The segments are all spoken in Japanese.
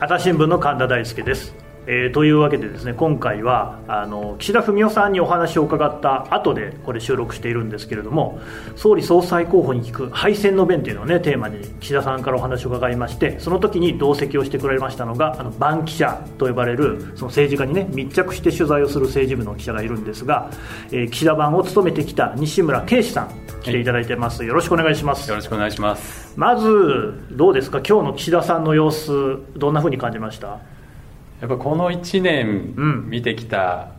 朝日新聞の神田大輔です、というわけでですね、今回は岸田文雄さんにお話を伺った後でこれ収録しているんですけれども、総理総裁候補に聞く敗戦の弁というのをねテーマに岸田さんからお話を伺いまして、その時に同席をしてくれましたのがバン記者と呼ばれるその政治家にね密着して取材をする政治部の記者がいるんですが、岸田版を務めてきた西村圭司さん来ていただいてます。よろしくお願いします。よろしくお願いします。まずどうですか、今日の岸田さんの様子どんな風に感じました？やっぱこの1年見てきた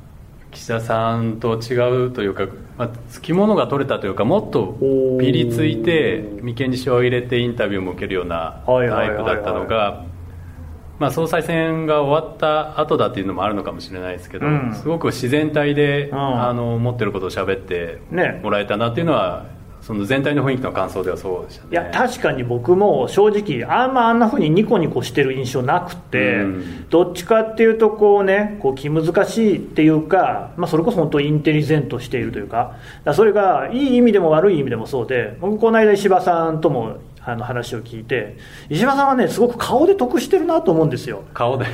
岸田さんと違うというか、つきものが取れたというか、もっとピリついて眉間にシワを入れてインタビューも受けるようなタイプだったのが、総裁選が終わった後だっていうのもあるのかもしれないですけど、すごく自然体で、持ってることを喋ってもらえたなっていうのは、ね、その全体の雰囲気の感想ではそうでしたね。いや確かに僕も正直あんな風にニコニコしてる印象なくて、どっちかっていうとこうねこう気難しいっていうか、それこそ本当インテリジェントしているというか、それがいい意味でも悪い意味でもそうで、僕この間石破さんとも話を聞いて、石破さんはねすごく顔で得してるなと思うんですよ。顔で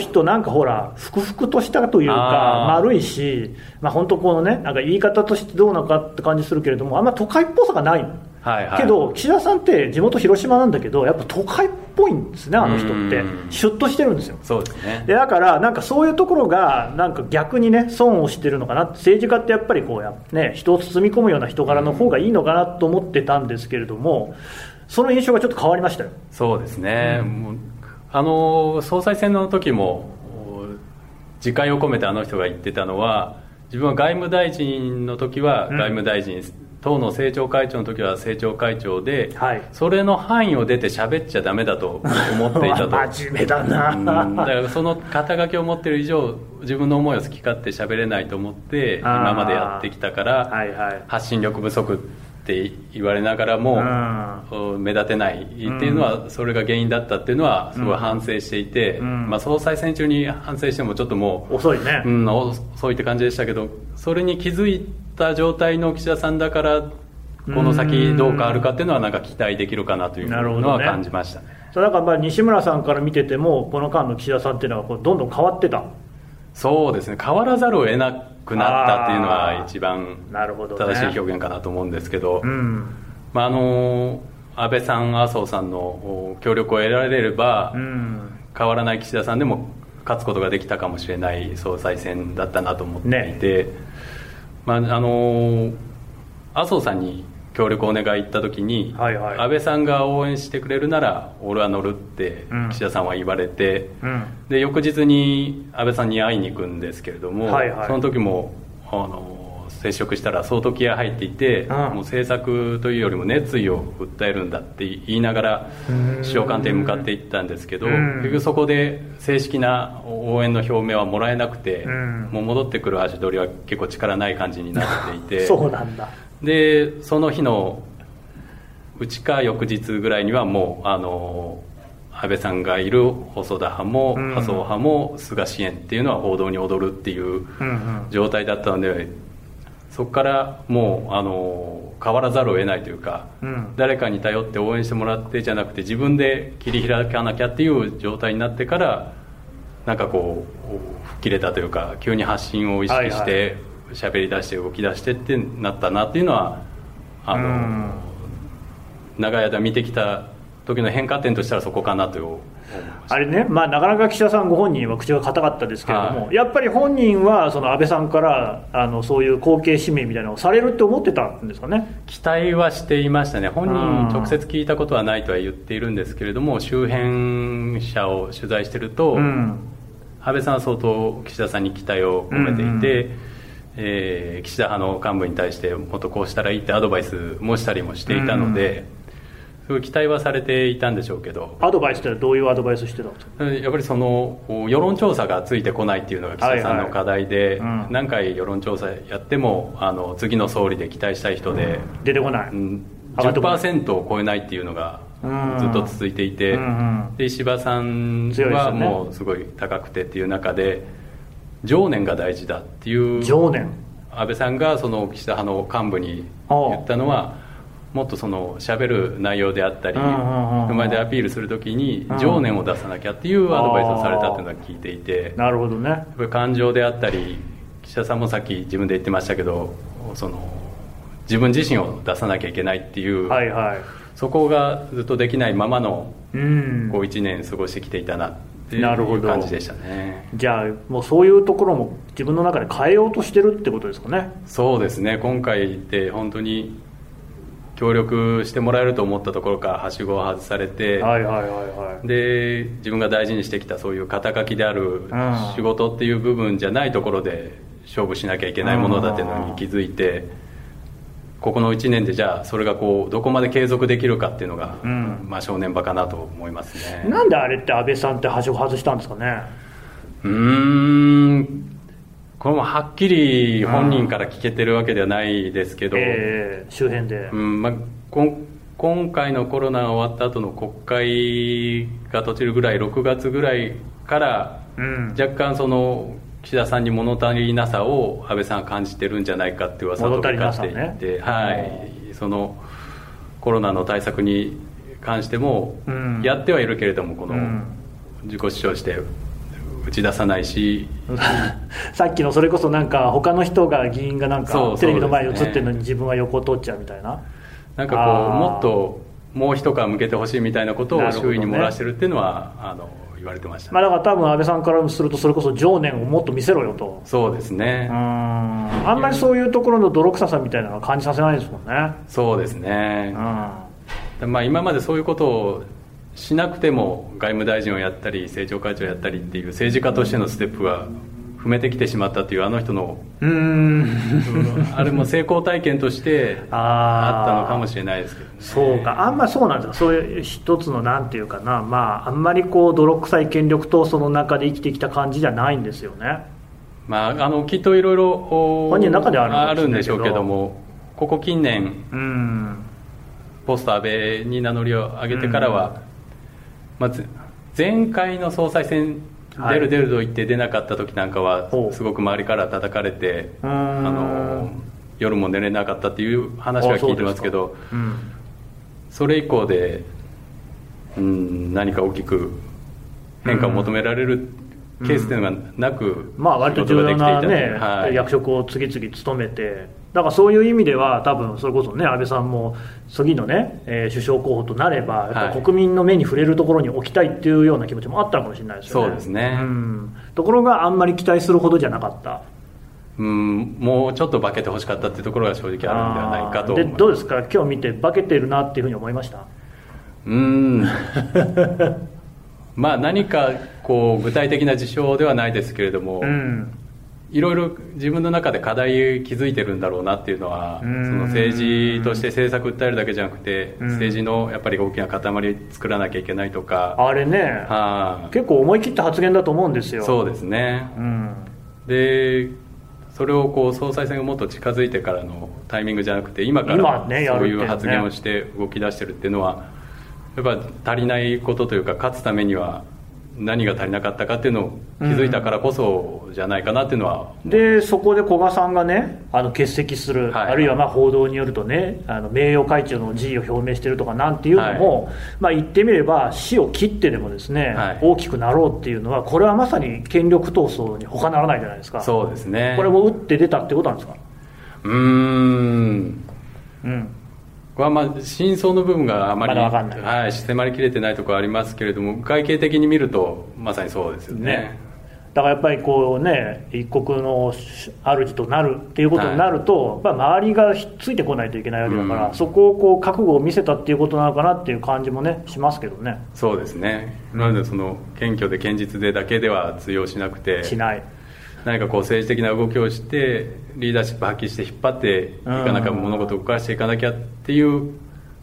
人なんかほらふくふくとしたというか丸いし、本当このねなんか言い方としてどうなのかって感じするけれども、あんま都会っぽさがないの、けど岸田さんって地元広島なんだけどやっぱ都会っぽいんですね、人ってシュッとしてるんですよ。そうですね。でだからなんかそういうところがなんか逆にね損をしてるのかな、政治家ってやっぱりこうね人を包み込むような人柄の方がいいのかなと思ってたんですけれども、その印象がちょっと変わりましたよ。そうですね、総裁選の時も自戒を込めて人が言ってたのは、自分は外務大臣の時は外務大臣、党の政調会長の時は政調会長で、それの範囲を出て喋っちゃダメだと思っていたと真面目だな、だからその肩書きを持っている以上自分の思いを好き勝手喋れないと思って今までやってきたから、発信力不足って言われながらも目立てないっていうのは、それが原因だったっていうのはすごい反省していて、総裁選中に反省してもちょっともう遅いね、遅いって感じでしたけど、それに気づいた状態の岸田さんだからこの先どう変わるかっていうのはなんか期待できるかなというのは感じましたね。だから西村さんから見ててもこの間の岸田さんっていうのはこうどんどん変わってた。そうですね、変わらざるを得なくなったっていうのは一番正しい表現かなと思うんですけど、安倍さん麻生さんの協力を得られれば、変わらない岸田さんでも勝つことができたかもしれない総裁選だったなと思っていて、麻生さんに協力をお願いった時に、安倍さんが応援してくれるなら俺は乗るって岸田さんは言われて、で翌日に安倍さんに会いに行くんですけれども、その時も接触したら相当気合入っていて、もう政策というよりも熱意を訴えるんだって言いながら首相官邸に向かっていったんですけど、結局そこで正式な応援の表明はもらえなくて、もう戻ってくる足取りは結構力ない感じになっていてそうなんだ。でその日のうちか翌日ぐらいにはもう安倍さんがいる細田派も麻生派も菅支援っていうのは報道に踊るっていう状態だったので、そこからもう変わらざるを得ないというか、誰かに頼って応援してもらってじゃなくて自分で切り開かなきゃっていう状態になってから、なんかこう吹っ切れたというか、急に発信を意識して、喋り出して動き出してってなったなっていうのは、長い間見てきた時の変化点としたらそこかなというあれね、なかなか岸田さんご本人は口が固かったですけれども、やっぱり本人はその安倍さんからそういう後継指名みたいなのをされるって思ってたんですかね。期待はしていましたね。本人直接聞いたことはないとは言っているんですけれども、周辺者を取材してると、安倍さんは相当岸田さんに期待を込めていて、岸田派の幹部に対してもっとこうしたらいいってアドバイスもしたりもしていたので、そういう期待はされていたんでしょうけど。アドバイスってのはどういうアドバイスしてたんですか。やっぱりその世論調査がついてこないっていうのが岸田さんの課題で、何回世論調査やっても次の総理で期待したい人で、出てこない、10% を超えないっていうのがずっと続いていて、で石破さんはもうすごい高くてっていう中で情念が大事だっていう、安倍さんがその岸田派の幹部に言ったのは、もっとその喋る内容であったり人前でアピールするときに情念を出さなきゃっていうアドバイスをされたっていうのは聞いていて、なるほどね。やっぱり感情であったり、岸田さんもさっき自分で言ってましたけど、その自分自身を出さなきゃいけないっていう、はいはい、そこがずっとできないままのこう1年過ごしてきていたなっていう感じでしたね。じゃあもうそういうところも自分の中で変えようとしてるってことですかね。そうですね。今回って本当に協力してもらえると思ったところからはしごを外されて、はいはいはいはい、で自分が大事にしてきたそういう肩書きである仕事っていう部分じゃないところで勝負しなきゃいけないものだっていうのに気づいて、ここの1年でじゃあそれがこうどこまで継続できるかっていうのが、うん、まあ正念場かなと思いますね。なんであれって安倍さんってはしご外したんですかね。これもはっきり本人から聞けてるわけではないですけど、周辺で、まあ、今回のコロナが終わった後の国会が閉じるぐらい6月ぐらいから、若干その岸田さんに物足りなさを安倍さんは感じてるんじゃないかって噂とかしていて、ね、はい、そのコロナの対策に関してもやってはいるけれども、この自己主張して打ち出さないしさっきのそれこそなんか他の人が議員がなんかテレビの前に映ってるのに自分は横通っちゃうみたいな、なんかこうもっともう一皮向けてほしいみたいなことを周囲に漏らしてるっていうのは、あの言われてました、ね。まあ、だから多分安倍さんからするとそれこそ情念をもっと見せろよと。そうですね。あんまりそういうところの泥臭さみたいなのは感じさせないですもんね。そうですね、まあ、今までそういうことをしなくても外務大臣をやったり政調会長をやったりっていう政治家としてのステップが踏めてきてしまったという、あの人のあれも成功体験としてあったのかもしれないですけど、ね、そうか。あんまそうなんですよ。そういう一つのなんていうかな、まあ、あんまりこう泥臭い権力闘争の中で生きてきた感じじゃないんですよね。まあ、あのきっといろいろ本人の中ではあるんでしょうけども、ここ近年ポスト安倍に名乗りを上げてからは、まず前回の総裁選出る出ると言って出なかった時なんかはすごく周りから叩かれて、あの夜も寝れなかったっていう話は聞いてますけど、それ以降で何か大きく変化を求められるケースというのがなく、まあ割と重要なね役職を次々務めて、だからそういう意味では多分それこそね安倍さんも次のね、首相候補となればやっぱ国民の目に触れるところに置きたいっていうような気持ちもあったかもしれないですよね。そうですね、ところがあんまり期待するほどじゃなかった、もうちょっと化けてほしかったっていうところが正直あるんではないかと思います。でどうですか、今日見て化けてるなっていうふうに思いました？まあ何かこう具体的な事象ではないですけれども、いろいろ自分の中で課題気づいてるんだろうなっていうのは、その政治として政策訴えるだけじゃなくて、政治のやっぱり大きな塊作らなきゃいけないとか、あれね、結構思い切った発言だと思うんですよ。そうですね、でそれをこう総裁選がもっと近づいてからのタイミングじゃなくて今からそういう発言をして動き出してるっていうのは、やっぱ足りないことというか、勝つためには何が足りなかったかっていうのを気づいたからこそじゃないかなっていうのは、でそこで古賀さんがね欠席する、あるいはまあ報道によるとね名誉会長の辞意を表明してるとかなんていうのも、まあ、言ってみれば死を切ってでもですね、大きくなろうっていうのはこれはまさに権力闘争に他ならないじゃないですか。そうですね。これも打って出たってことなんですか？これはまあ真相の部分があまり迫りきれてないところはありますけれども、外形的に見るとまさにそうですよ ね。だからやっぱりこうね一国の主となるっていうことになると、周りがひっついてこないといけないわけだから、そこをこう覚悟を見せたっていうことなのかなっていう感じもねしますけどね。そうですね。なのでその謙虚で堅実でだけでは通用しなくて、何かこう政治的な動きをしてリーダーシップ発揮して引っ張っていかなきゃ、物事を動かしていかなきゃっていう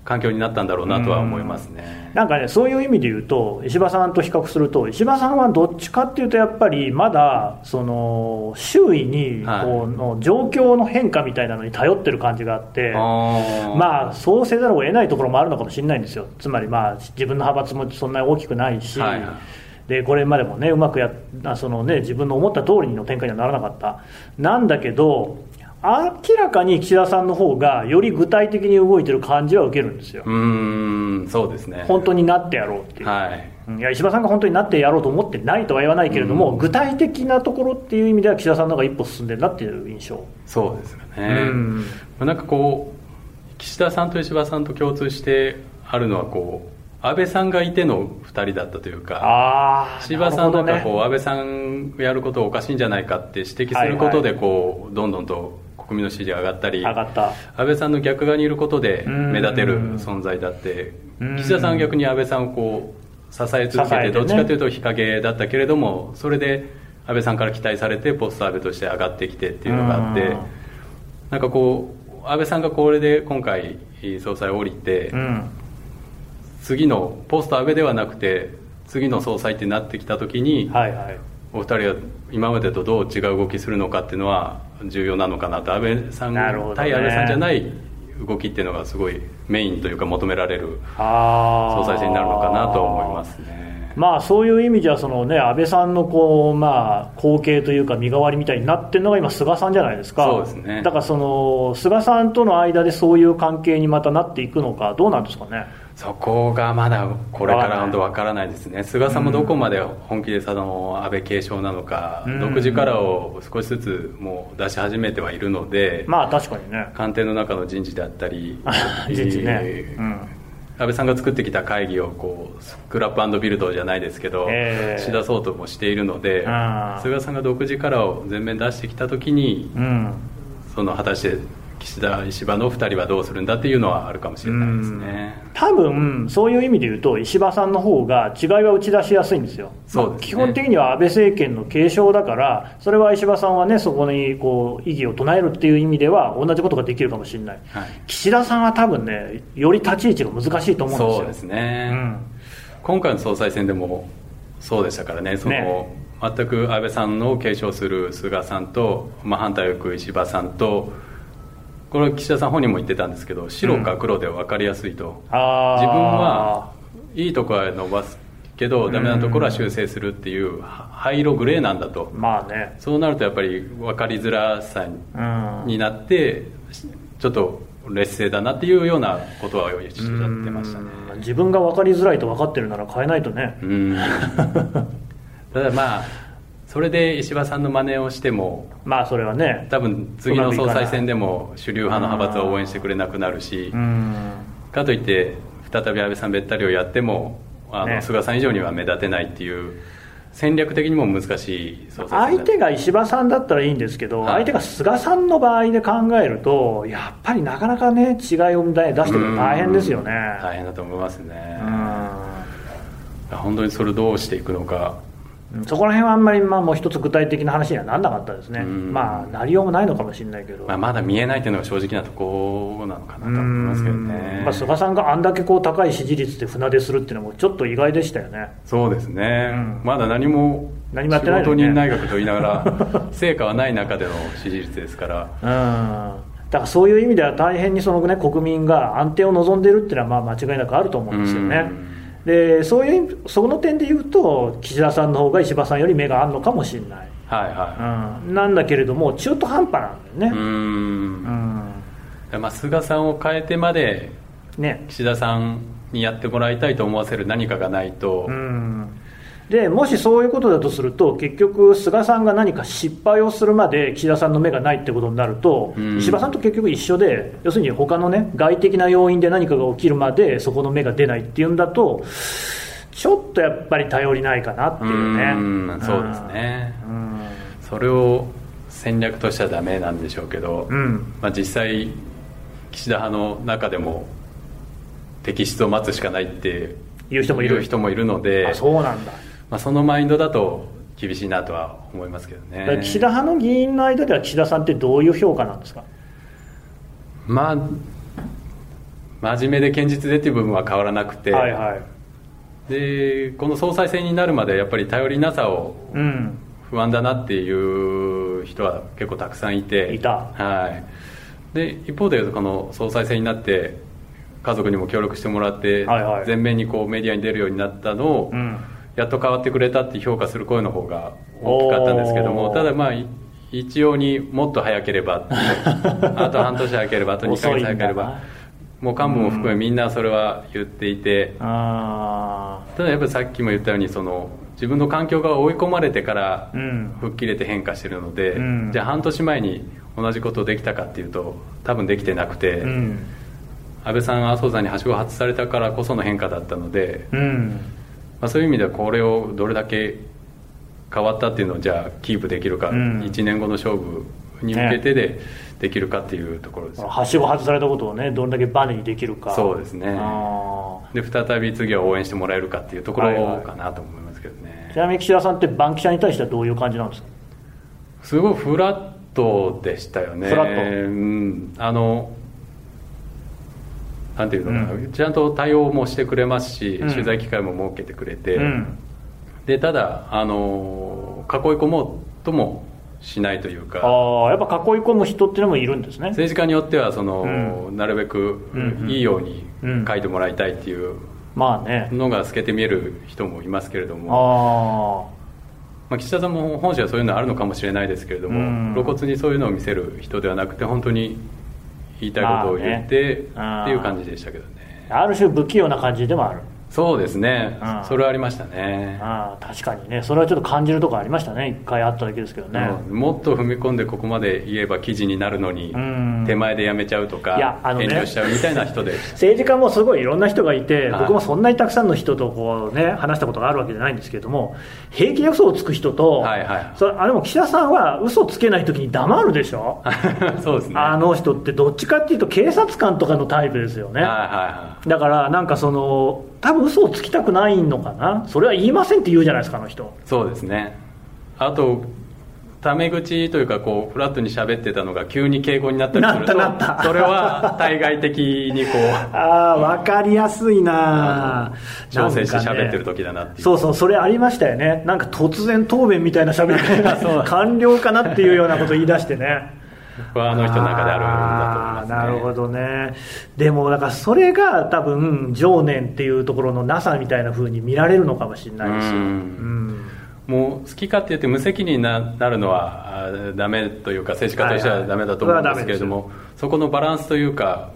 環境になったんだろうなとは思いますね。なんかねそういう意味で言うと石破さんと比較すると、石破さんはどっちかっていうとやっぱりまだその周囲にこの状況の変化みたいなのに頼ってる感じがあって、まあそうせざるを得ないところもあるのかもしれないんですよ。つまりまあ自分の派閥もそんなに大きくないし、でこれまでも、ね、うまくやその、ね、自分の思った通りの展開にはならなかった。なんだけど明らかに岸田さんの方がより具体的に動いてる感じは受けるんですよ。そうですね。本当になってやろうっていう、はい、いや石破さんが本当になってやろうと思ってないとは言わないけれども、具体的なところっていう意味では岸田さんの方が一歩進んでるなっていう印象。そうですよね。なんかこう岸田さんと石破さんと共通してあるのはこう安倍さんがいての2人だったというか、石破さんなんかこう、ね、安倍さんやることおかしいんじゃないかって指摘することでこう、はいはい、どんどんと国民の支持が上がったり、安倍さんの逆側にいることで目立てる存在だって、岸田さんは逆に安倍さんをこう支え続けて、どっちかというと日陰だったけれども、それで安倍さんから期待されてポスト安倍として上がってきてっていうのがあって、なんかこう安倍さんがこれで今回総裁を降りて、次のポスト安倍ではなくて次の総裁ってなってきたときに、はいはい、お二人は今までとどう違う動きするのかっていうのは重要なのかなと、安倍さん、対安倍さんじゃない動きっていうのがすごいメインというか求められる総裁選になるのかなと思いますね。まあ、そういう意味じゃその、ね、安倍さんのこう、まあ、後継というか身代わりみたいになってるのが今菅さんじゃないですか。そうですね。だからその菅さんとの間でそういう関係にまたなっていくのかどうなんですかね。そこがまだこれから本当分からないですね。菅さんもどこまで本気でその安倍継承なのか、独自カラーを少しずつもう出し始めてはいるので、まあ確かにね、官邸の中の人事だったり人事ね、安倍さんが作ってきた会議をこうスクラップ&ビルドじゃないですけど、しだそうともしているので、菅さんが独自カラーを全面出してきたときに、その果たして岸田石破の2人はどうするんだっていうのはあるかもしれないですね。多分そういう意味でいうと石破さんの方が違いは打ち出しやすいんですよ。そうですね。基本的には安倍政権の継承だから、それは石破さんはね、そこにこう異議を唱えるっていう意味では同じことができるかもしれない、はい、岸田さんは多分ね、より立ち位置が難しいと思うんですよ。そうですね、今回の総裁選でもそうでしたからね、そのね、全く安倍さんの継承する菅さんと、まあ、反対を行く石破さんと、これは岸田さん本人も言ってたんですけど、白か黒で分かりやすいと、自分はいいところは伸ばすけどダメなところは修正するっていう灰色グレーなんだと、まあね、そうなるとやっぱり分かりづらさになって、ちょっと劣勢だなっていうようなことはおっしゃってましたね。自分が分かりづらいと分かってるなら変えないとね。ただまあそれで石破さんの真似をしても、まあそれはね、多分次の総裁選でも主流派の派閥は応援してくれなくなるし、かといって再び安倍さんべったりをやっても、ね、菅さん以上には目立てないっていう戦略的にも難しい総裁選。相手が石破さんだったらいいんですけど、はい、相手が菅さんの場合で考えるとやっぱりなかなかね、違いを出してくるの大変ですよね。大変だと思いますね。本当にそれどうしていくのか、そこら辺はあんまり、まあもう一つ具体的な話にはならなかったですね。まあなりようもないのかもしれないけど、まあ、まだ見えないというのが正直なところなのかなと思いますけどね。まあ、菅さんがあんだけこう高い支持率で船出するっていうのもちょっと意外でしたよね。そうですね、まだ何もやってないですね。仕事人内閣と言いながら成果はない中での支持率ですから、だからそういう意味では大変にその、ね、国民が安定を望んでいるっていうのはまあ間違いなくあると思うんですよね。でそういうその点で言うと岸田さんの方が石破さんより目があるのかもしれない、なんだけれども中途半端なんだよね。まあ、菅さんを変えてまで岸田さんにやってもらいたいと思わせる何かがないと、でもしそういうことだとすると結局菅さんが何か失敗をするまで岸田さんの目がないってことになると、石破さんと結局一緒で、要するに他のね、外的な要因で何かが起きるまでそこの目が出ないっていうんだと、ちょっとやっぱり頼りないかなっていうね。そうですね。それを戦略としてはダメなんでしょうけど、まあ、実際岸田派の中でも摘出を待つしかないっていう人もいるので、あ、そうなんだ。まあ、そのマインドだと厳しいなとは思いますけどね。岸田派の議員の間では岸田さんってどういう評価なんですか。まあ、真面目で堅実でっていう部分は変わらなくて、でこの総裁選になるまでやっぱり頼りなさを不安だなっていう人は結構たくさんいて、で一方でこの総裁選になって家族にも協力してもらって、前面にこうメディアに出るようになったのを、やっと変わってくれたって評価する声の方が大きかったんですけども、ただまあ一様にもっと早ければあと半年早ければあと2ヶ月早ければもう幹部も含めみんなそれは言っていて、あ、ただやっぱりさっきも言ったようにその自分の環境が追い込まれてから吹っ切れて変化してるので、じゃあ半年前に同じことできたかっていうと多分できてなくて、安倍さん麻生さんにはしご外されたからこその変化だったので、まあ、そういう意味ではこれをどれだけ変わったっていうのをじゃあキープできるか、1年後の勝負に向けてでできるかっていうところです、ね、はしご外されたことをねどんだけバネにできるか、そうですね、あで再び次は応援してもらえるかっていうところかなと思いますけどね、はいはい、ちなみに岸田さんってバンキシャに対してはどういう感じなんですか？すごいフラットでしたよね。フラット、あのなんていうのかな、ちゃんと対応もしてくれますし、取材機会も設けてくれて、でただ囲い込もうともしないというか、あやっぱ囲い込む人っていうのもいるんですね。政治家によってはその、なるべくいいように書いてもらいたいっていうのが透けて見える人もいますけれども、まあ、岸田さんも本社はそういうのあるのかもしれないですけれども、露骨にそういうのを見せる人ではなくて本当に言いたいことを言ってっていう感じでしたけどね。ある種不器用な感じでもある。そうですね、それはありましたね。確かにね、それはちょっと感じるところありましたね。一回あっただけですけどね、もっと踏み込んでここまで言えば記事になるのに、手前でやめちゃうとか、いや、ね、遠慮しちゃうみたいな人で政治家もすごいいろんな人がいて、僕もそんなにたくさんの人とこう、ね、話したことがあるわけじゃないんですけれども、平気で嘘をつく人と、それあれも岸田さんは嘘をつけないときに黙るでしょそうですね、あの人ってどっちかっていうと警察官とかのタイプですよね。だからなんかその多分嘘をつきたくないのかな。それは言いませんって言うじゃないですか、あの人。そうですね。あとタメ口というかこうフラットに喋ってたのが急に敬語になったりすると、それは対外的にこうああ分かりやすいな、調整して喋ってる時だなっていう、そうそうそれありましたよね。なんか突然答弁みたいな喋り方官僚かなっていうようなこと言い出してねあの人の中であるんだと思いますね。なるほどね。でもだからそれが多分情念っていうところのなさみたいな風に見られるのかもしれないですよ。もう好きかって言って無責任になるのはダメというか、政治家としてはダメだと思うんですけれども、そこのバランスというか、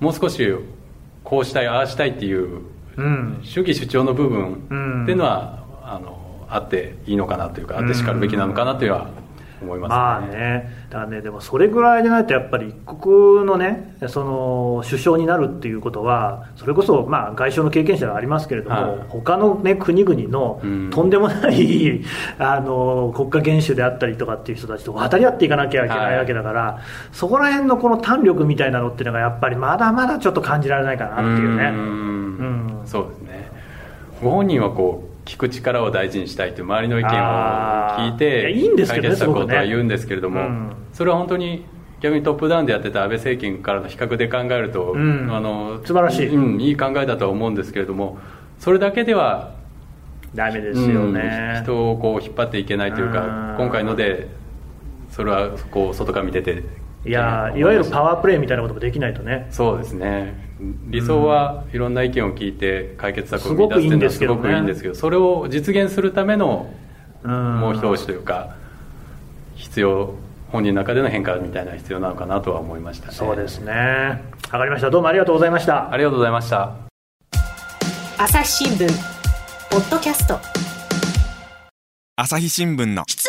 もう少しこうしたいああしたいっていう、主義主張の部分っていうのは、あっていいのかなというか、あってしかるべきなのかなというのは思いますね。まあね、だからね、でもそれぐらいでないとやっぱり一国のね、その首相になるっていうことは、それこそまあ外相の経験者はありますけれども、他のね国々のとんでもない、国家元首であったりとかっていう人たちと渡り合っていかなきゃいけないわけだから、そこら辺のこの胆力みたいなのっていうのがやっぱりまだまだちょっと感じられないかなっていうね。そうですね。ご本人はこう聞く力を大事にしたいという周りの意見を聞いて解決策をとは言うんですけれども、それは本当に逆にトップダウンでやってた安倍政権からの比較で考えると、素晴らしい、いい考えだとは思うんですけれども、それだけではダメですよね。人をこう引っ張っていけないというか、今回のでそれはこう外から見てて、いわゆるパワープレイみたいなこともできないとね。そうですね。理想はいろんな意見を聞いて解決策を見出すというのはすごくいいんですけど、それを実現するためのもう一押しというか、必要、本人の中での変化みたいな必要なのかなとは思いましたね。そうですね。わかりました。どうもありがとうございました。ありがとうございました。朝日新聞ポッドキャスト、朝日新聞の質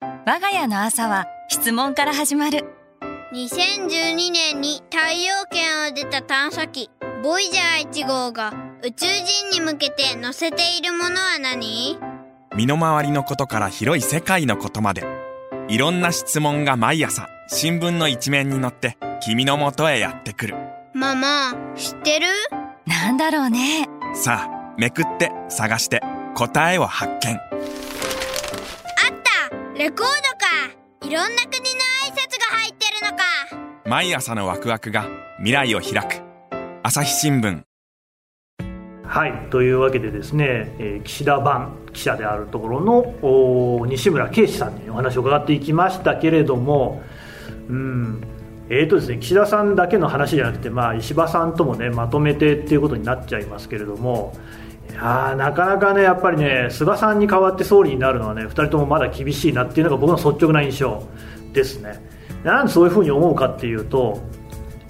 問ドラえもん。我が家の朝は質問から始まる。2012年に太陽圏を出た探査機ボイジャー1号が宇宙人に向けて載せているものは何？身の回りのことから広い世界のことまで、いろんな質問が毎朝新聞の一面に載って君のもとへやってくる。ママ、知ってる？なんだろうね。さあ、めくって探して答えを発見。あった！レコードか。いろんな国の挨拶が入ってるのか。毎朝のワクワクが未来を開く。朝日新聞。はい、というわけでですね、岸田版記者であるところの西村圭司さんにお話を伺っていきましたけれども、ですね、岸田さんだけの話じゃなくて、石破さんともねまとめてっていうことになっちゃいますけれども、いやなかなかねやっぱりね菅さんに代わって総理になるのはね2人ともまだ厳しいなっていうのが僕の率直な印象ですね。なんでそういうふうに思うかっていうと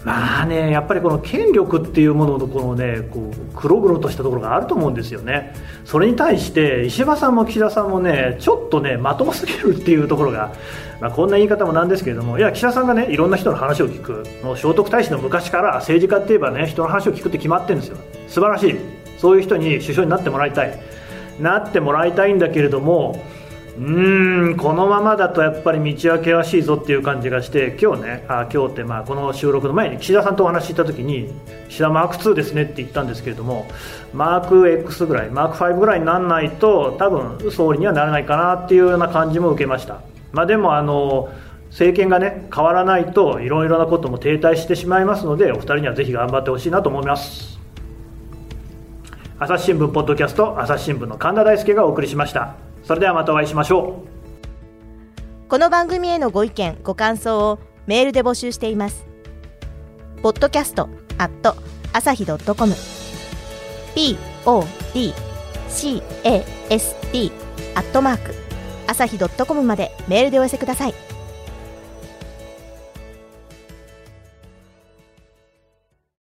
まあねやっぱりこの権力っていうもののこのねこう黒々としたところがあると思うんですよね。それに対して石破さんも岸田さんもねちょっとねまともすぎるっていうところが、まあ、こんな言い方もなんですけれどもいや岸田さんがねいろんな人の話を聞くもう聖徳太子の昔から政治家って言えばね人の話を聞くって決まってるんですよ。素晴らしい。そういう人に首相になってもらいたいんだけれどもこのままだとやっぱり道は険しいぞっていう感じがして今日ね今日ってまあこの収録の前に岸田さんとお話しした時に岸田マーク2ですねって言ったんですけれどもマーク X ぐらいマーク5ぐらいにならないと多分総理にはならないかなっていうような感じも受けました。まあ、でも政権がね変わらないといろいろなことも停滞してしまいますのでお二人にはぜひ頑張ってほしいなと思います。朝日新聞ポッドキャスト朝日新聞の神田大輔がお送りしました。それではまたお会いしましょう。この番組へのご意見ご感想をメールで募集しています。 podcast@asahi.com podcast@asahi.com までメールでお寄せください。